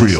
Trill.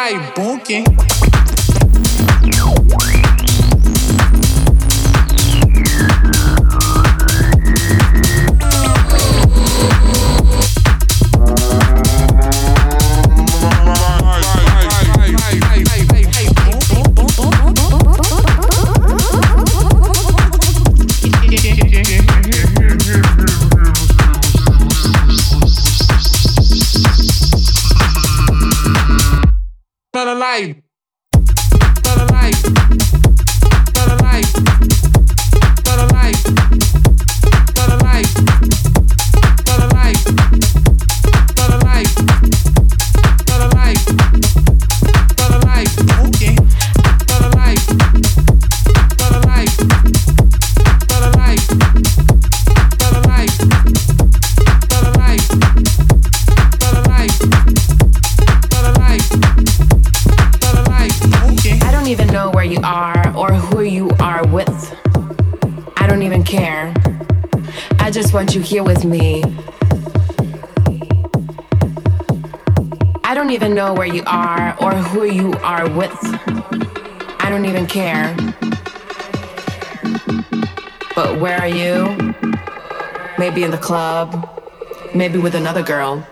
vai bonking. You here with me. I don't even know where you are or who you are with. I don't even care. But where are you? Maybe in the club, maybe with another girl.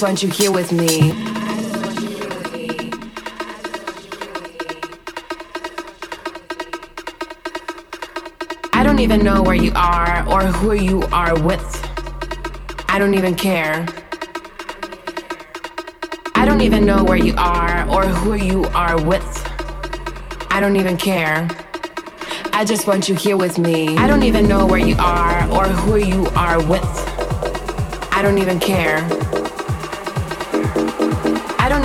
I want you here with me. I don't even know where you are or who you are with. I don't even care. I don't even know where you are or who you are with. I don't even care. I just want you here with me. I don't even know where you are or who you are with. I don't even care. I don't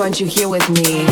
I want you here with me.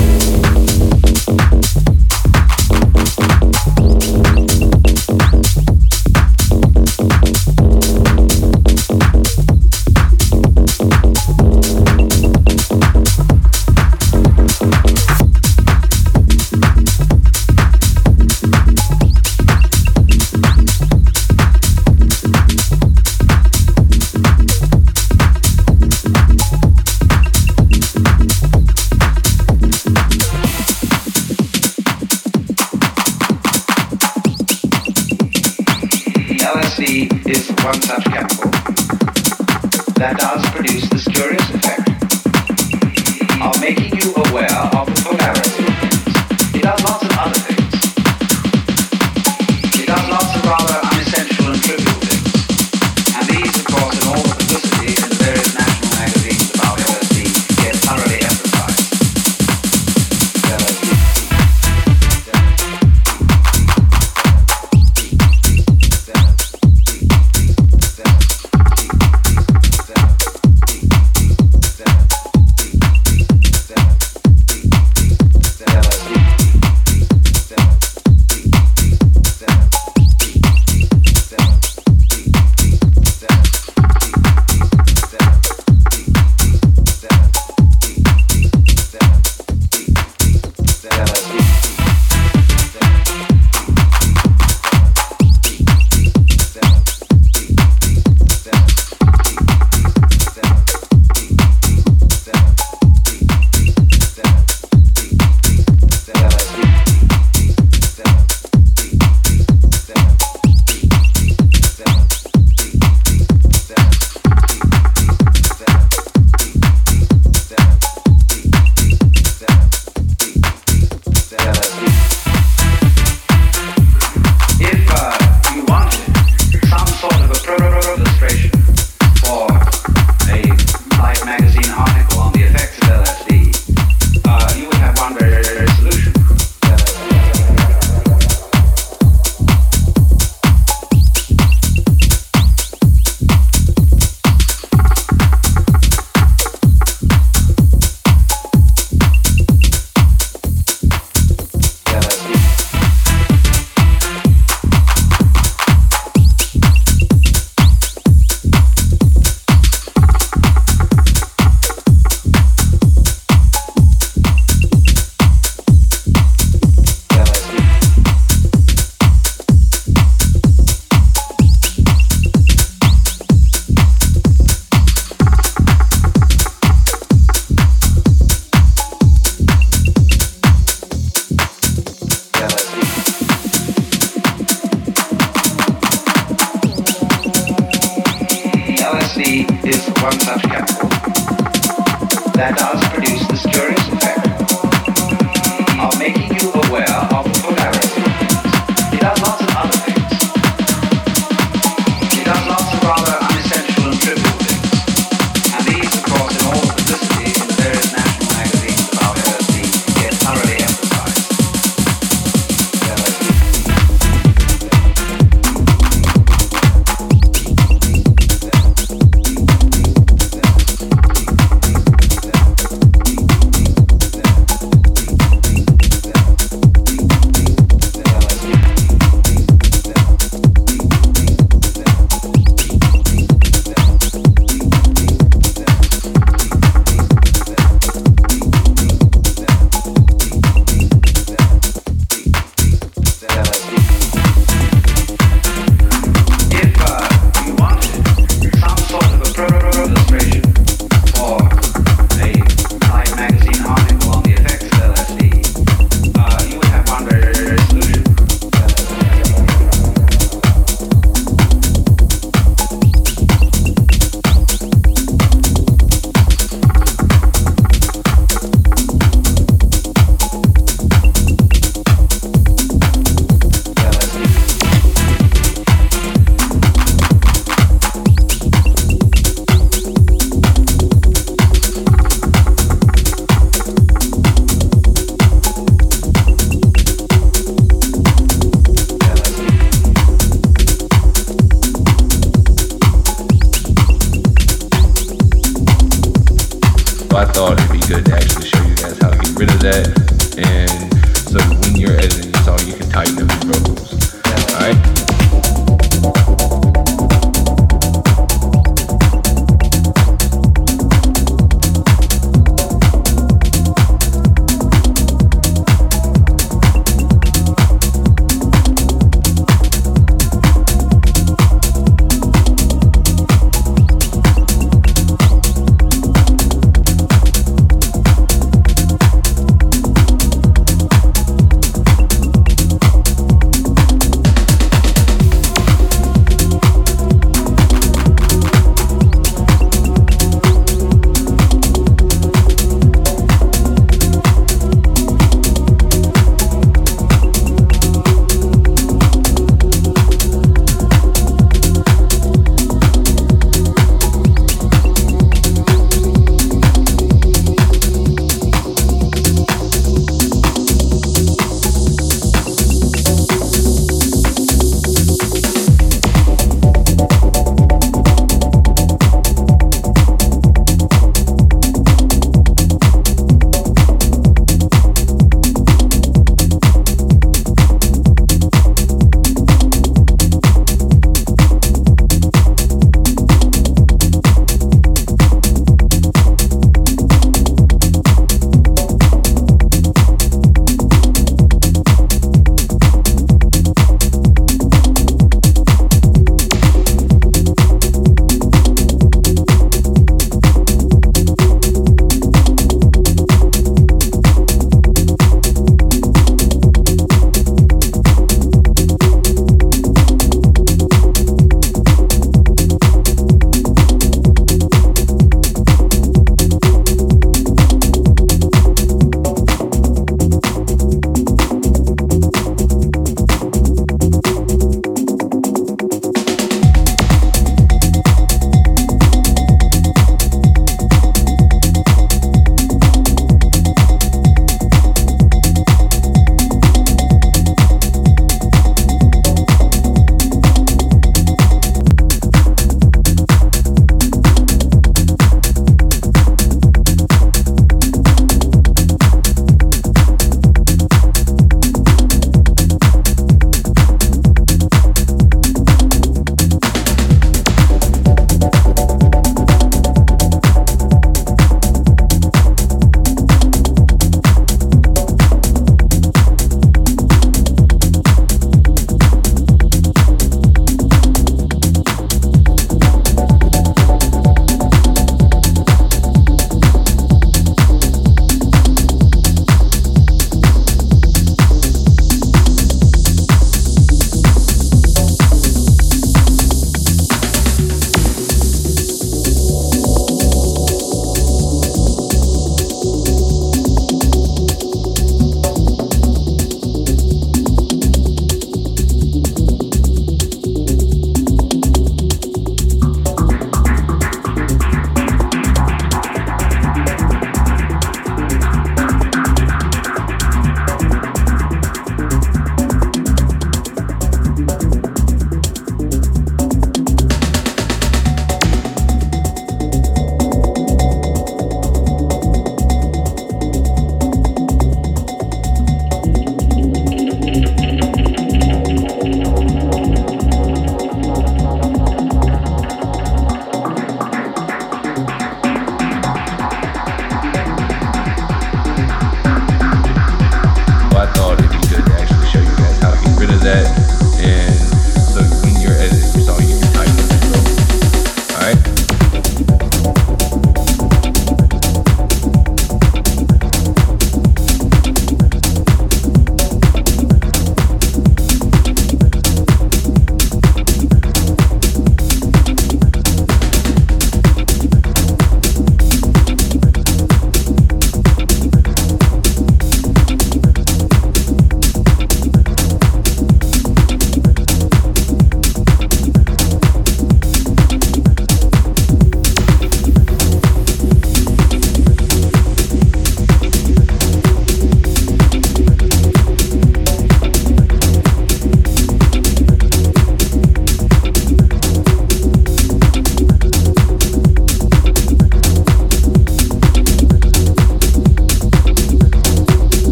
rid of that. And so when you're editing your song, you can tighten up your vocals. Alright?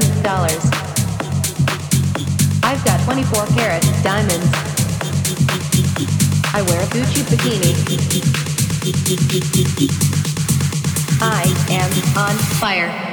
$1 million. I've got 24 karat diamonds. I wear a Gucci bikini. I am on fire.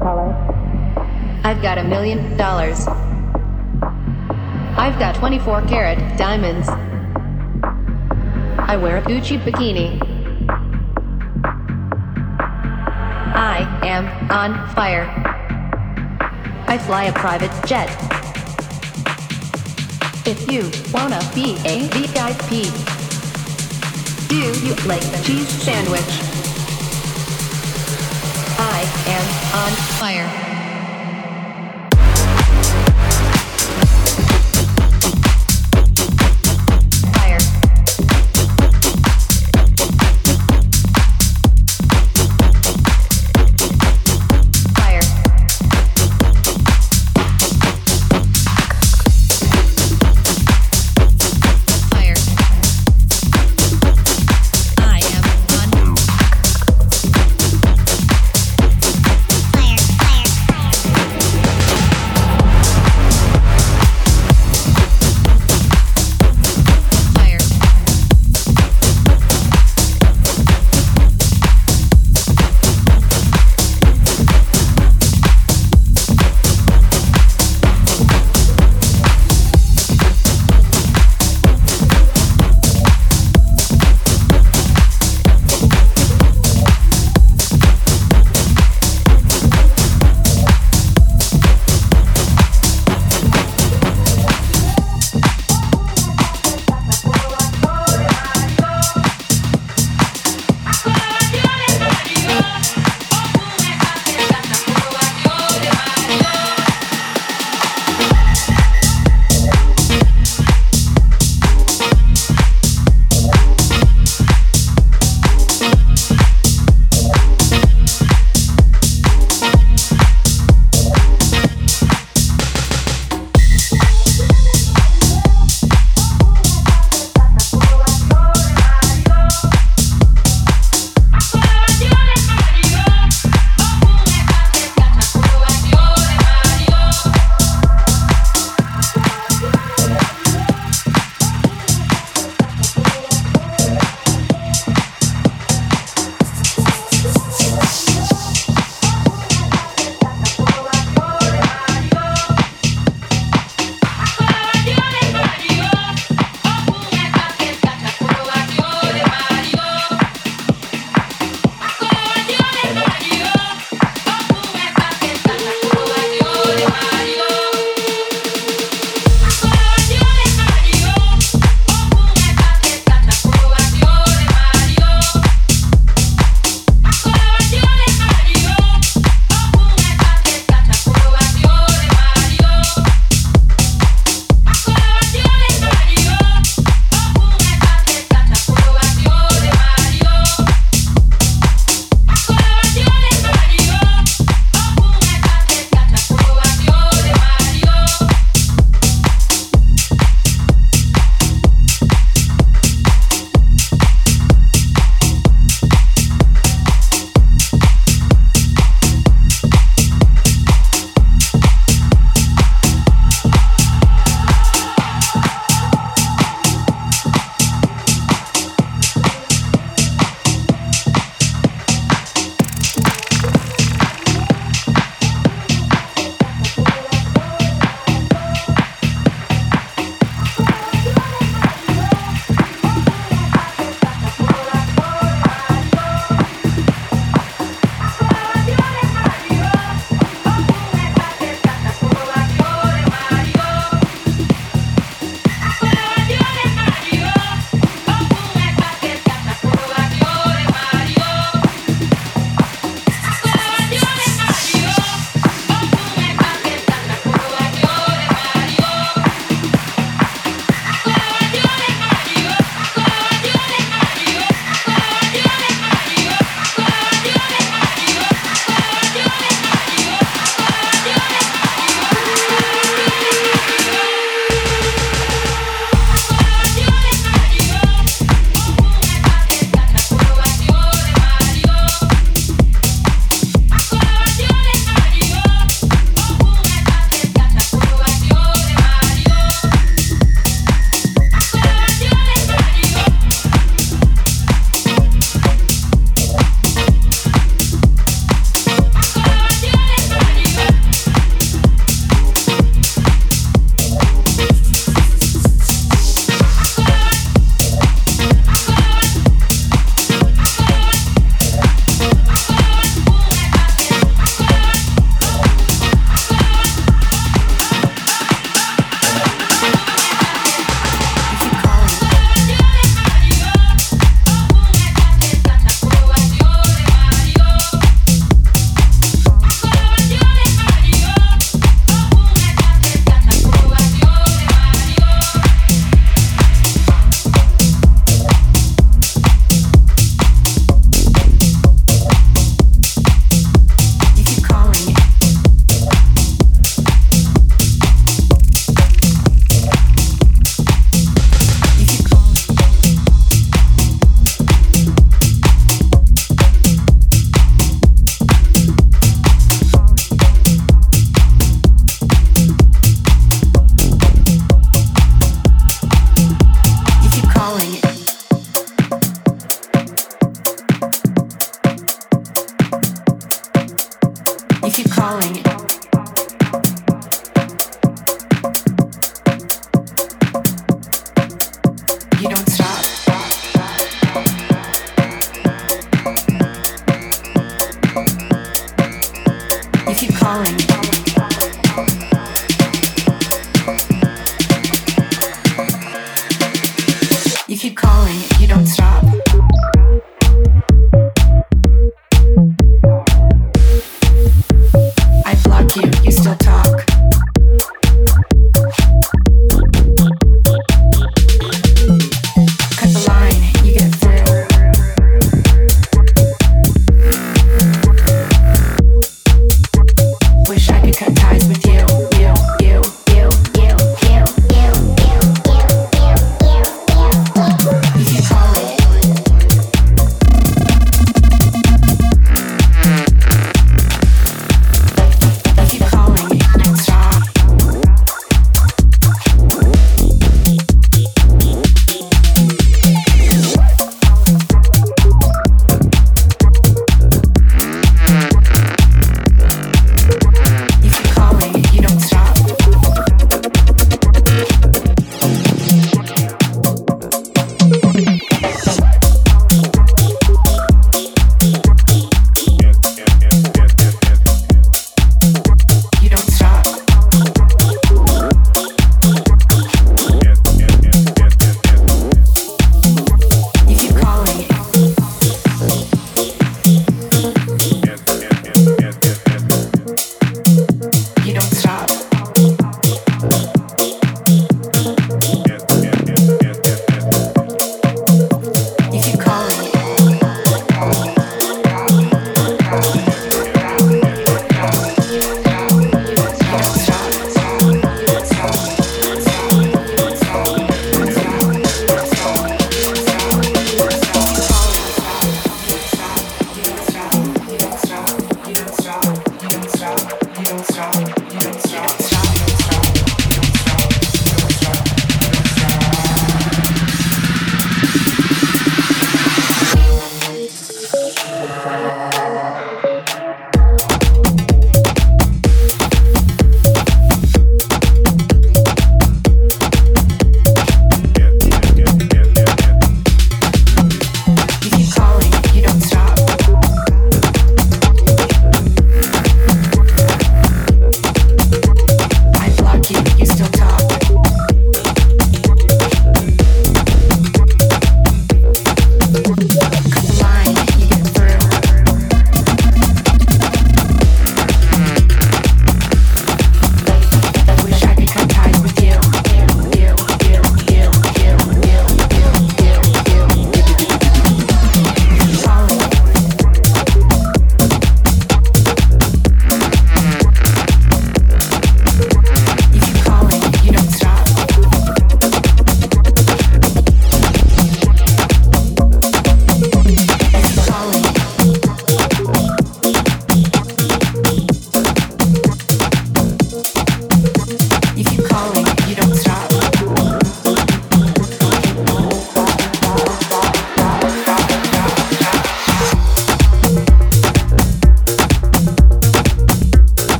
I've got $1 million. I've got 24 karat diamonds. I wear a Gucci bikini. I am on fire. I fly a private jet. If you wanna be a VIP, do you like the cheese sandwich? I am on fire.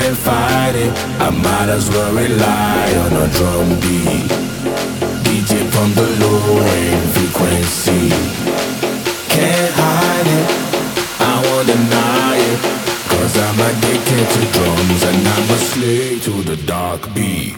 can't fight it, I might as well rely on a drum beat. DJ from the low end frequency. Can't hide it, I won't deny it, 'cause I'm addicted to drums and I'm a slave to the dark beat.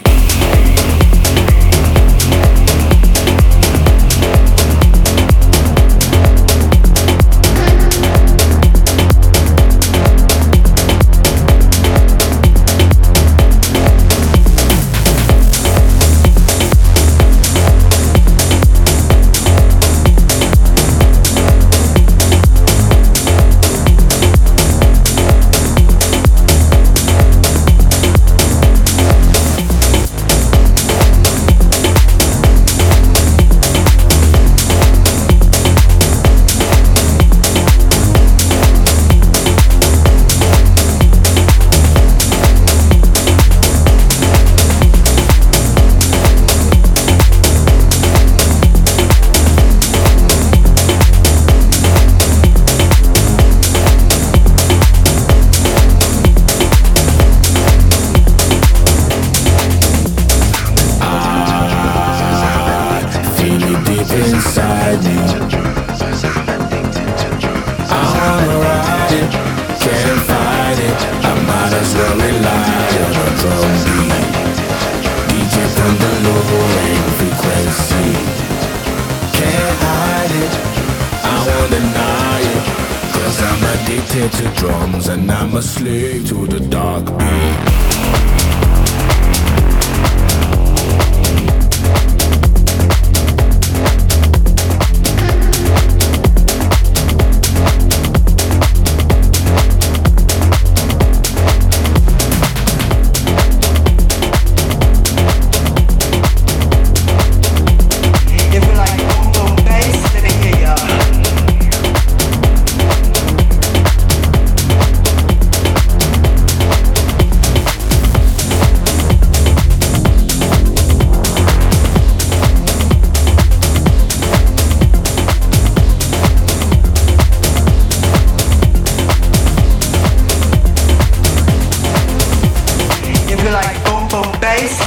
To drums and I'm a slave to the dark beat.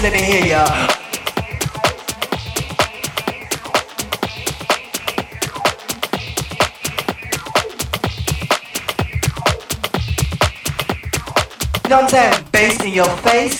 Let me hear ya. Nonsense, bass in your face.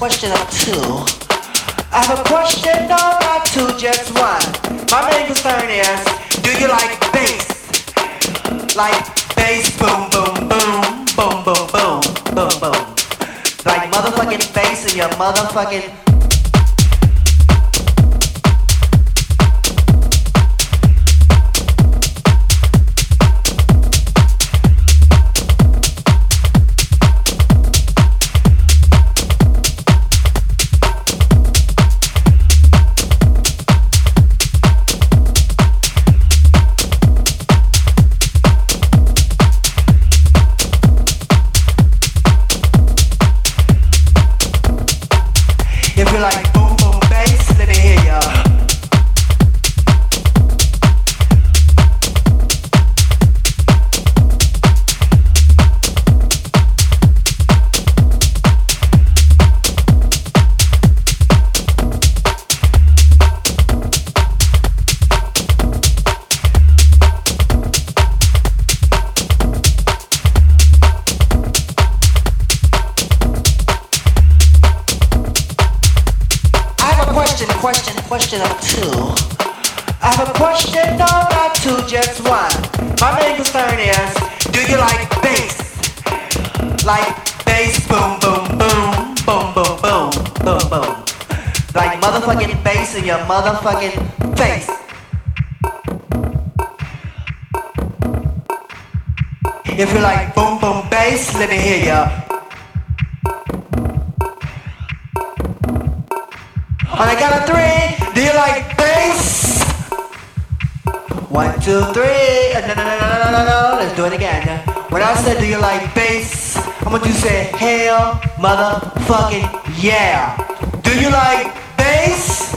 Question number two. I have a question number two, just one. My main concern is, do you like bass? Like bass, boom, boom, boom, boom, boom, boom, boom, boom. Like motherfucking bass in your motherfucking... question of two. I have a question, no, not two, just one. My main concern is, do you like bass? Like bass, boom, boom, boom, boom, boom, boom, boom, boom. Like motherfucking bass in your motherfucking face. If you like boom, boom, bass, let me hear ya. On the count of three, do you like bass? 1, 2, 3. No. Let's do it again. When I said do you like bass, I want you to say hell, motherfucking yeah. Do you like bass?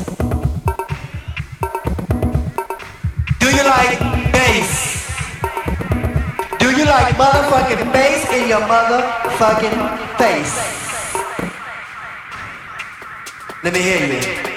Do you like bass? Do you like motherfucking bass in your motherfucking face? Let me hear you.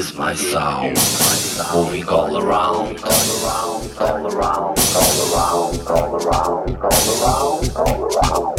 is my sound, moving all around, all around, all around, all around, all around, all around, all around, all around, all around.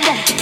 head.